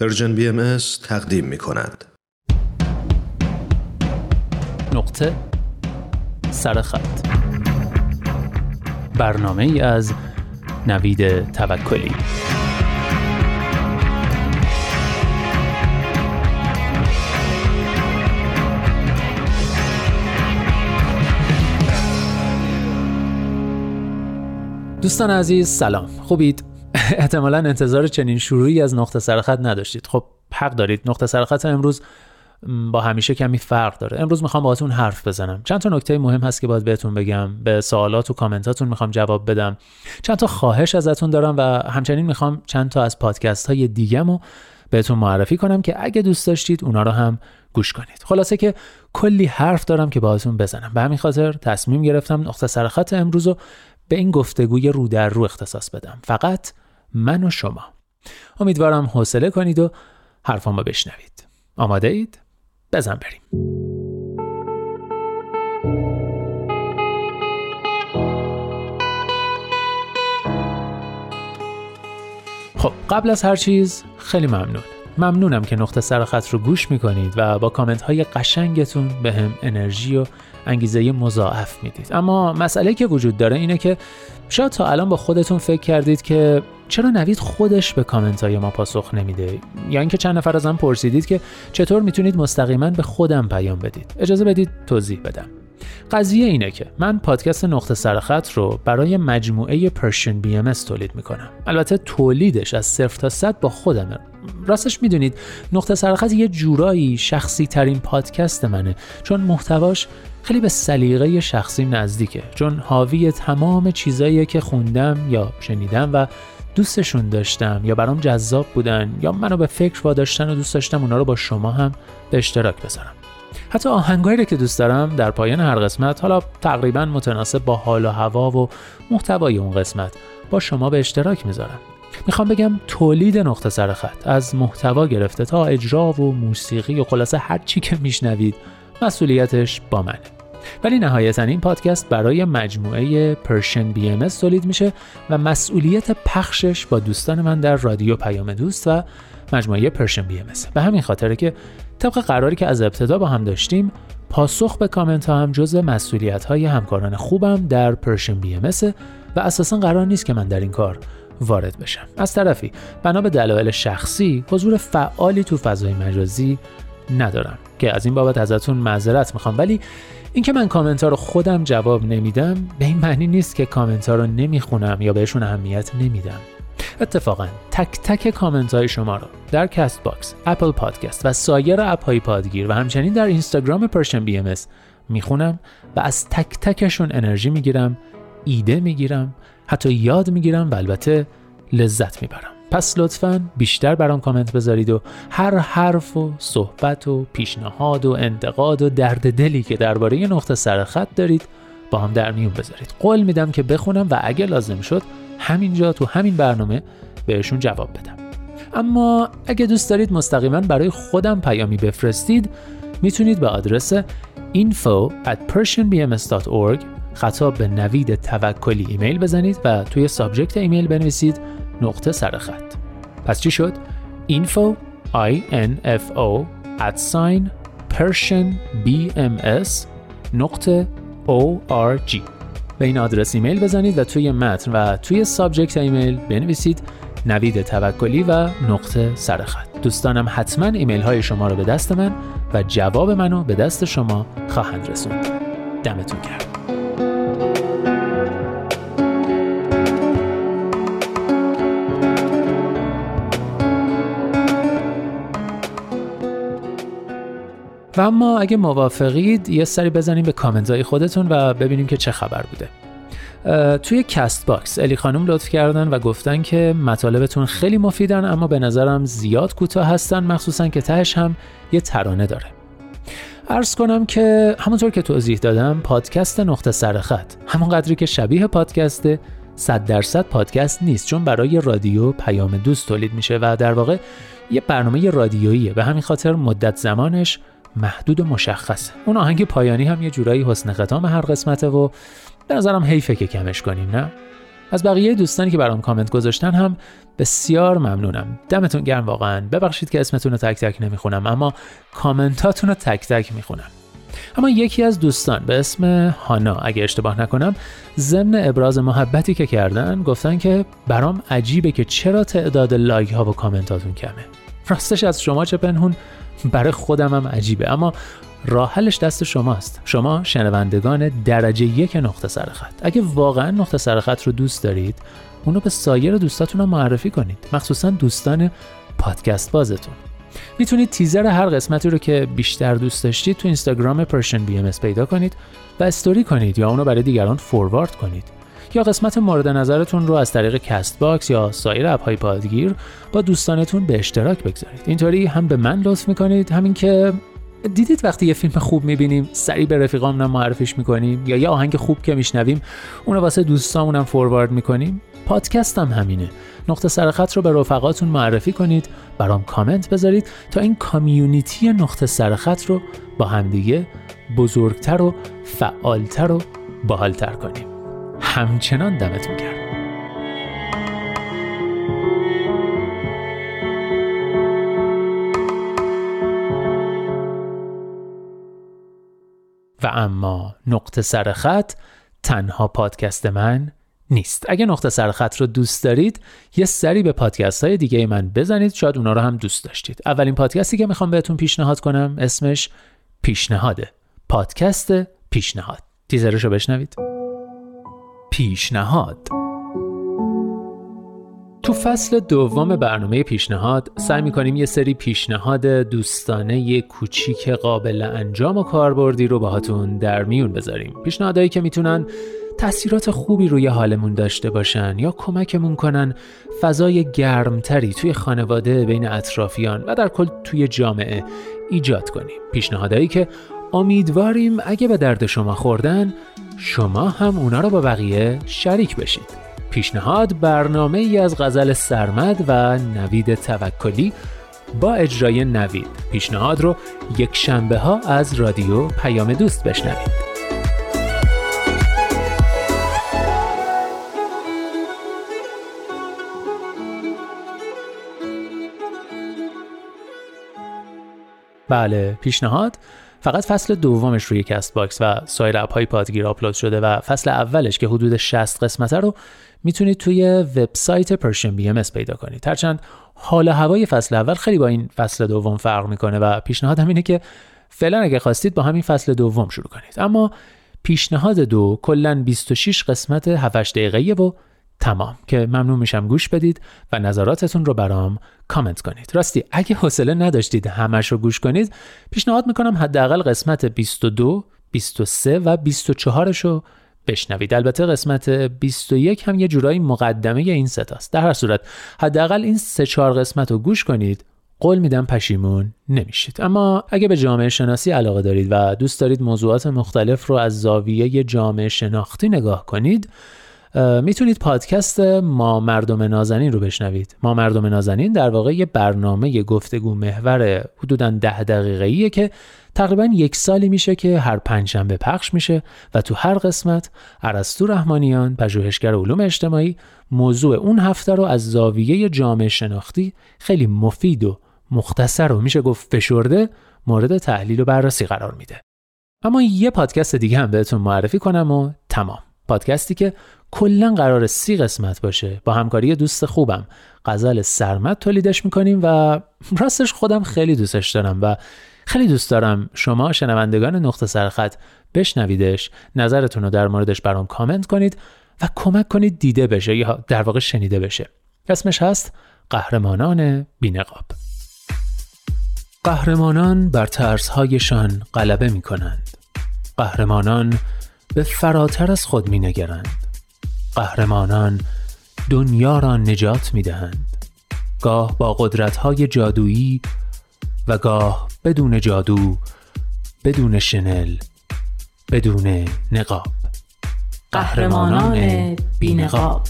پرشن بی ام اس تقدیم می‌کند. نقطه سرخط، برنامه‌ای از نوید توکلی. دوستان عزیز سلام، خوبید؟ احتمالاً انتظار چنین شروعی از نقطه سرخط نداشتید. خب حق دارید، نقطه سرخط امروز با همیشه کمی فرق داره. امروز میخوام باهاتون حرف بزنم. چند تا نکته مهم هست که باید بهتون بگم، به سوالات و کامنتاتون میخوام جواب بدم، چند تا خواهش ازتون دارم و همچنین میخوام چند تا از پادکست های دیگه‌مو بهتون معرفی کنم که اگه دوست داشتید اونا رو هم گوش کنید. خلاصه که کلی حرف دارم که باهاتون بزنم. به همین خاطر تصمیم گرفتم نقطه سرخط امروزو به این گفتگوی رو در رو اختصاص بدم، فقط من و شما. امیدوارم حوصله کنید و حرفامو بشنوید. آماده اید؟ بزن بریم. خب قبل از هر چیز خیلی ممنونم که نقطه سرخط رو گوش میکنید و با کامنت های قشنگتون به هم انرژی و انگیزه مضاعف میدید. اما مسئله که وجود داره اینه که شاید تا الان با خودتون فکر کردید که چرا نوید خودش به کامنت های ما پاسخ نمیده، یا اینکه چند نفر ازم پرسیدید که چطور میتونید مستقیما به خودم پیام بدید. اجازه بدید توضیح بدم. قضیه اینه که من پادکست نقطه سرخط رو برای مجموعه پرشن بی ام اس تولید میکنم. البته تولیدش از 0 تا 100 با خودمه. راستش میدونید نقطه سرخط یه جورایی شخصی ترین پادکست منه، چون محتواش خیلی به سلیقه شخصی نزدیکه، چون حاوی تمام چیزاییه که خوندم یا شنیدم و دوستشون داشتم یا برام جذاب بودن یا منو به فکر واداشتن و دوست داشتم اونا رو با شما هم به اشتراک بذارم. حتی آهنگایی رو که دوست دارم در پایان هر قسمت، حالا تقریبا متناسب با حال و هوا و محتوای اون قسمت، با شما به اشتراک میذارم. میخوام بگم تولید نقطه سرخط از محتوا گرفته تا اجرا و موسیقی و خلاصه هر چی که میشنوید مسئولیتش با منه. ولی نهایتاً این پادکست برای مجموعه پرشن بی ام اس تولید میشه و مسئولیت پخشش با دوستان من در رادیو پیام دوست و مجموعه پرشن بی ام اس. به همین خاطره که طبق قراری که از ابتدا با هم داشتیم، پاسخ به کامنت ها هم جزء مسئولیت های همکاران خوبم در پرشن بی ام اس و اساساً قرار نیست که من در این کار وارد بشم. از طرفی بنا به دلایل شخصی حضور فعالی تو فضای مجازی ندارم که از این بابت ازتون معذرت میخوام. ولی اینکه من کامنت ها رو خودم جواب نمیدم به این معنی نیست که کامنت ها رو نمیخونم یا بهشون اهمیت نمیدم. اتفاقا تک تک کامنت های شما رو در کست باکس، اپل پادکست و سایر اپ های پادگیر و همچنین در اینستاگرام پرشن بی ام اس میخونم و از تک تکشون انرژی میگیرم، ایده میگیرم، حتی یاد میگیرم و البته لذت میبرم. پس لطفاً بیشتر برام کامنت بذارید و هر حرف و صحبت و پیشنهاد و انتقاد و درد دلی که درباره نقطه سرخط دارید با هم در میون بذارید. قول میدم که بخونم و اگه لازم شد همینجا تو همین برنامه بهشون جواب بدم. اما اگه دوست دارید مستقیما برای خودم پیامی بفرستید، میتونید به آدرس info@persianbms.org خطاب به نوید توکلی ایمیل بزنید و توی سابجکت ایمیل بنویسید نقطه سرخط. پس چی شد؟ info@persianbms.org. به این آدرس ایمیل بزنید و توی متن و توی سابجکت ایمیل بنویسید نوید توکلی و نقطه سرخط. دوستانم حتما ایمیل های شما رو به دست من و جواب منو به دست شما خواهند رسوند. دمتون گرم. و اما اگه موافقید یه سری بزنیم به کامنت‌های خودتون و ببینیم که چه خبر بوده. توی کست باکس الی خانم لطف کردن و گفتن که مطالبتون خیلی مفیدن اما به نظرم زیاد کوتاه هستن، مخصوصا که تهش هم یه ترانه داره. عرض کنم که همونطور که توضیح دادم پادکست نقطه سرخط همون قدری که شبیه پادکسته 100% پادکست نیست، چون برای رادیو پیام دوست تولید میشه و در واقع یه برنامه رادیوییه. به همین خاطر مدت زمانش محدود و مشخصه. اون آهنگ پایانی هم یه جورایی حسن ختام هر قسمته و به نظرم حیفه که کمش کنیم، نه؟ از بقیه دوستانی که برام کامنت گذاشتن هم بسیار ممنونم. دمتون گرم واقعا. ببخشید که اسمتون رو تک تک نمیخونم، اما کامنتاتون رو تک تک میخونم. اما یکی از دوستان به اسم هانا اگه اشتباه نکنم، ضمن ابراز محبتی که کردن گفتن که برام عجیبه که چرا تعداد لایک ها و کامنتاتون کمه. راستش از شما چه پنهون، برای خودم هم عجیبه، اما راه حلش دست شماست. شما شنوندگان درجه یک نقطه سرخط. اگه واقعا نقطه سرخط رو دوست دارید، اونو به سایر دوستاتون هم معرفی کنید، مخصوصا دوستان پادکست بازتون. میتونید تیزر هر قسمتی رو که بیشتر دوست داشتید تو اینستاگرام پرشن بی ام اس پیدا کنید و استوری کنید یا اونو برای دیگران فوروارد کنید، یا قسمت مورد نظرتون رو از طریق کست باکس یا سایر اپ‌های پادگیر با دوستانتون به اشتراک بگذارید. اینطوری هم به من لطف میکنید. همین که دیدید وقتی یه فیلم خوب میبینیم سریع به رفیقامون معرفیش میکنیم، یا یه آهنگ خوب که میشنویم اونو واسه دوستامون هم فوروارد میکنیم. پادکست هم همینه. نقطه سرخط رو به رفقاتون معرفی کنید، برام کامنت بذارید تا این کامیونیتی نقطه سرخط رو با همدیگه بزرگتر و فعالتر و باحالتر کنیم. همچنان دمتون گرم. و اما نقطه سرخط تنها پادکست من نیست. اگه نقطه سرخط رو دوست دارید، یه سری به پادکست های دیگه من بزنید، شاید اونا رو هم دوست داشتید. اولین پادکستی که میخوام بهتون پیشنهاد کنم اسمش پیشنهاده. پادکست پیشنهاد. تیزرش رو بشنوید. پیشنهاد. تو فصل دوم برنامه پیشنهاد سعی می‌کنیم یه سری پیشنهاد دوستانه یه کوچیک قابل انجام و کاربردی رو باهاتون در میون بذاریم. پیشنهادایی که میتونن تأثیرات خوبی روی حالمون داشته باشن یا کمکمون کنن فضای گرمتری توی خانواده، بین اطرافیان و در کل توی جامعه ایجاد کنیم. پیشنهادایی که امیدواریم اگه به درد شما خوردن، شما هم اونا رو با بقیه شریک بشید. پیشنهاد برنامه ای از غزل سرمد و نوید توکلی با اجرای نوید. پیشنهاد رو یک شنبه ها از رادیو پیام دوست بشنوید. بله، پیشنهاد فقط فصل دومش روی کست باکس و سایر اپ‌های پادگیر آپلود شده و فصل اولش که حدود 60 قسمت رو میتونید توی وبسایت پرشن بی ام اس پیدا کنید. هرچند حال هوای فصل اول خیلی با این فصل دوم فرق میکنه و پیشنهادم اینه که فعلا اگه خواستید با همین فصل دوم شروع کنید. اما پیشنهاد دو کلاً 26 قسمت 7 دقیقه‌ایه و تمام، که ممنون میشم گوش بدید و نظراتتون رو برام کامنت کنید. راستی اگه حوصله نداشتید همش رو گوش کنید، پیشنهاد میکنم حداقل قسمت 22، 23 و 24 رو بشنوید. البته قسمت 21 هم یه جورایی مقدمه این ستاست. در هر صورت حداقل این 3-4 قسمت رو گوش کنید. قول میدم پشیمون نمیشید. اما اگه به جامعه شناسی علاقه دارید و دوست دارید موضوعات مختلف رو از زاویه جامعه شناختی نگاه کنید، میتونید پادکست ما مردم نازنین رو بشنوید. ما مردم نازنین در واقع یه برنامه گفتگو محور حدوداً 10 دقیقه‌ایه که تقریباً 1 سالی میشه که هر پنجشنبه پخش میشه و تو هر قسمت عرستور رحمانیان، پژوهشگر علوم اجتماعی، موضوع اون هفته رو از زاویه جامعه شناختی خیلی مفید و مختصر و میشه گفت فشرده مورد تحلیل و بررسی قرار میده. اما یه پادکست دیگه هم بهتون معرفی کنم و تمام. پادکستی که کلاً قرار 30 قسمت باشه، با همکاری دوست خوبم غزل سرمد تولیدش میکنیم و راستش خودم خیلی دوستش دارم و خیلی دوست دارم شما شنوندگان نقطه سرخط بشنویدش، نظرتون رو در موردش برام کامنت کنید و کمک کنید دیده بشه یا در واقع شنیده بشه. اسمش هست قهرمانان بی‌نقاب. قهرمانان بر ترس‌هایشان غلبه میکنند. قهرمانان به فراتر از خود می نگرند. قهرمانان دنیا را نجات می دهند. گاه با قدرت‌های جادویی و گاه بدون جادو، بدون شنل، بدون نقاب. قهرمانان بی‌نقاب.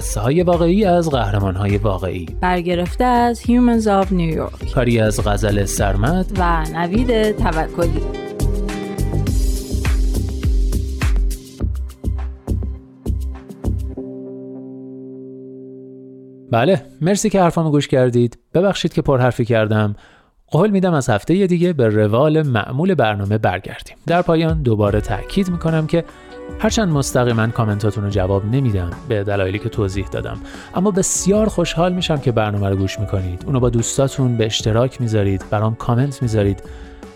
قصه های واقعی از قهرمان های واقعی، برگرفته از Humans of New York، کاری از غزل سرمد و نوید توکلی. بله، مرسی که حرفامو گوش کردید. ببخشید که پرحرفی کردم. قول میدم از هفته دیگه به روال معمول برنامه برگردیم. در پایان دوباره تأکید میکنم که هرچند مستقیما کامنتاتون رو جواب نمیدم به دلایلی که توضیح دادم، اما بسیار خوشحال میشم که برنامه رو گوش میکنید، اونو با دوستاتون به اشتراک میذارید، برام کامنت میذارید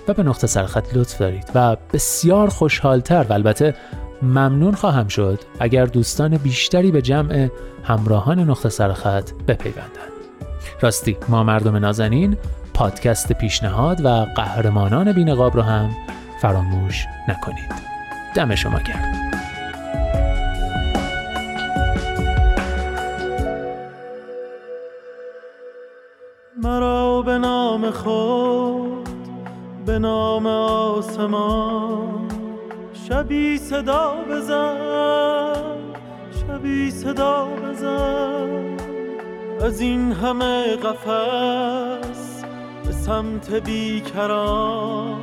و به نقطه سرخط لطف دارید و بسیار خوشحالتر و البته ممنون خواهم شد اگر دوستان بیشتری به جمع همراهان نقطه سرخط بپیوندند. راستی ما مردم نازنین پادکست پیشنهاد و قهرمانان بی‌نقاب رو هم فراموش نکنید. دم شما گرم. مرا به نام خود، به نام آسمان، شبی صدا بزن، شبی صدا بزن، از این همه قفس به سمت بیکران،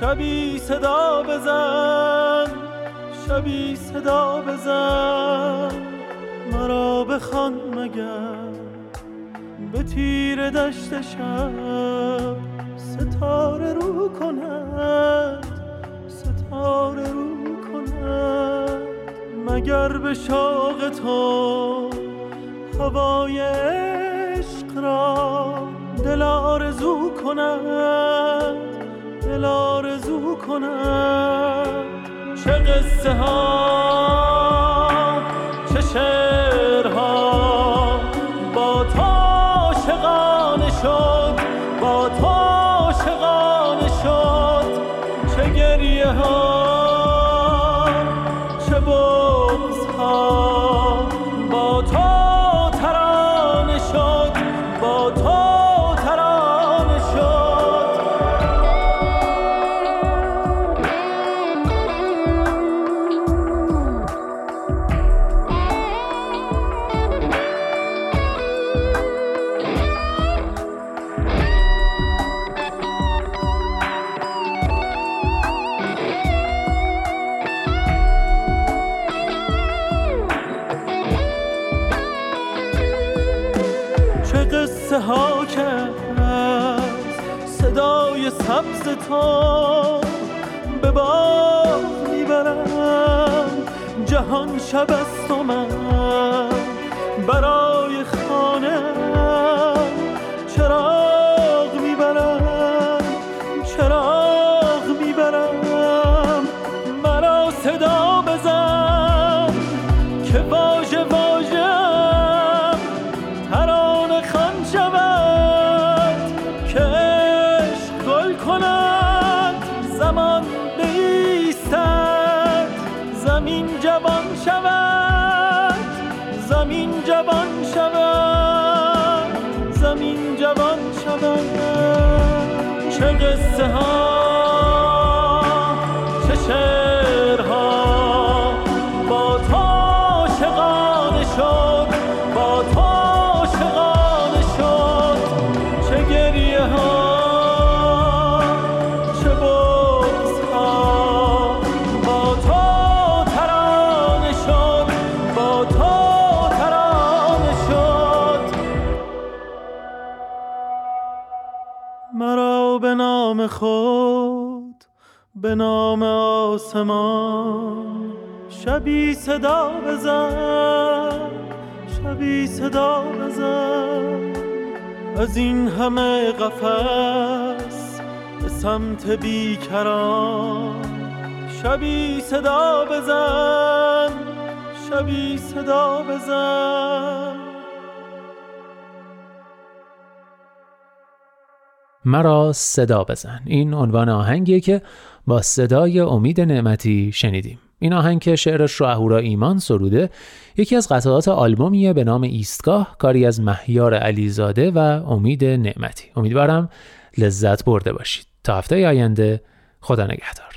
شبی صدا بزن، شبی صدا بزن، مرا بخوان مگر به تیر دشت شب، ستاره رو کند، ستاره رو کند، مگر به شوق تو هوای عشق را دل آرزو کند، دل آرزو کند. چه قصه ها، چه شعر ها، با تو عاشقانه شد، با تو عاشقانه شد، چه گریه ها، چه بغض ها، با تو ترانه شد، با تو سبز تو به باغ میبرم، جهان شب است و من برای خانه چراغ میبرم، چراغ میبرم. مرا صدا بزن که واژه واژه‌ام ترانه خوان شود، که زمان بیستد، زمین جوان شود، زمین جوان شود، زمین جوان شود. چه قصه ها، چه شعر ها، با تو عاشقانه شد، با تو عاشقانه شد، چه گریه ها، خود به نام آسمان، شبی صدا بزن، شبی صدا بزن، از این همه قفس به سمت بیکران، شبی صدا بزن، شبی صدا بزن. مرا صدا بزن، این عنوان آهنگیه که با صدای امید نعمتی شنیدیم. این آهنگ که شعر شعهورا ایمان سروده، یکی از قطعات آلبومیه به نام ایستگاه، کاری از مهیار علیزاده و امید نعمتی. امیدوارم لذت برده باشید. تا هفته آینده، خدا نگهدار.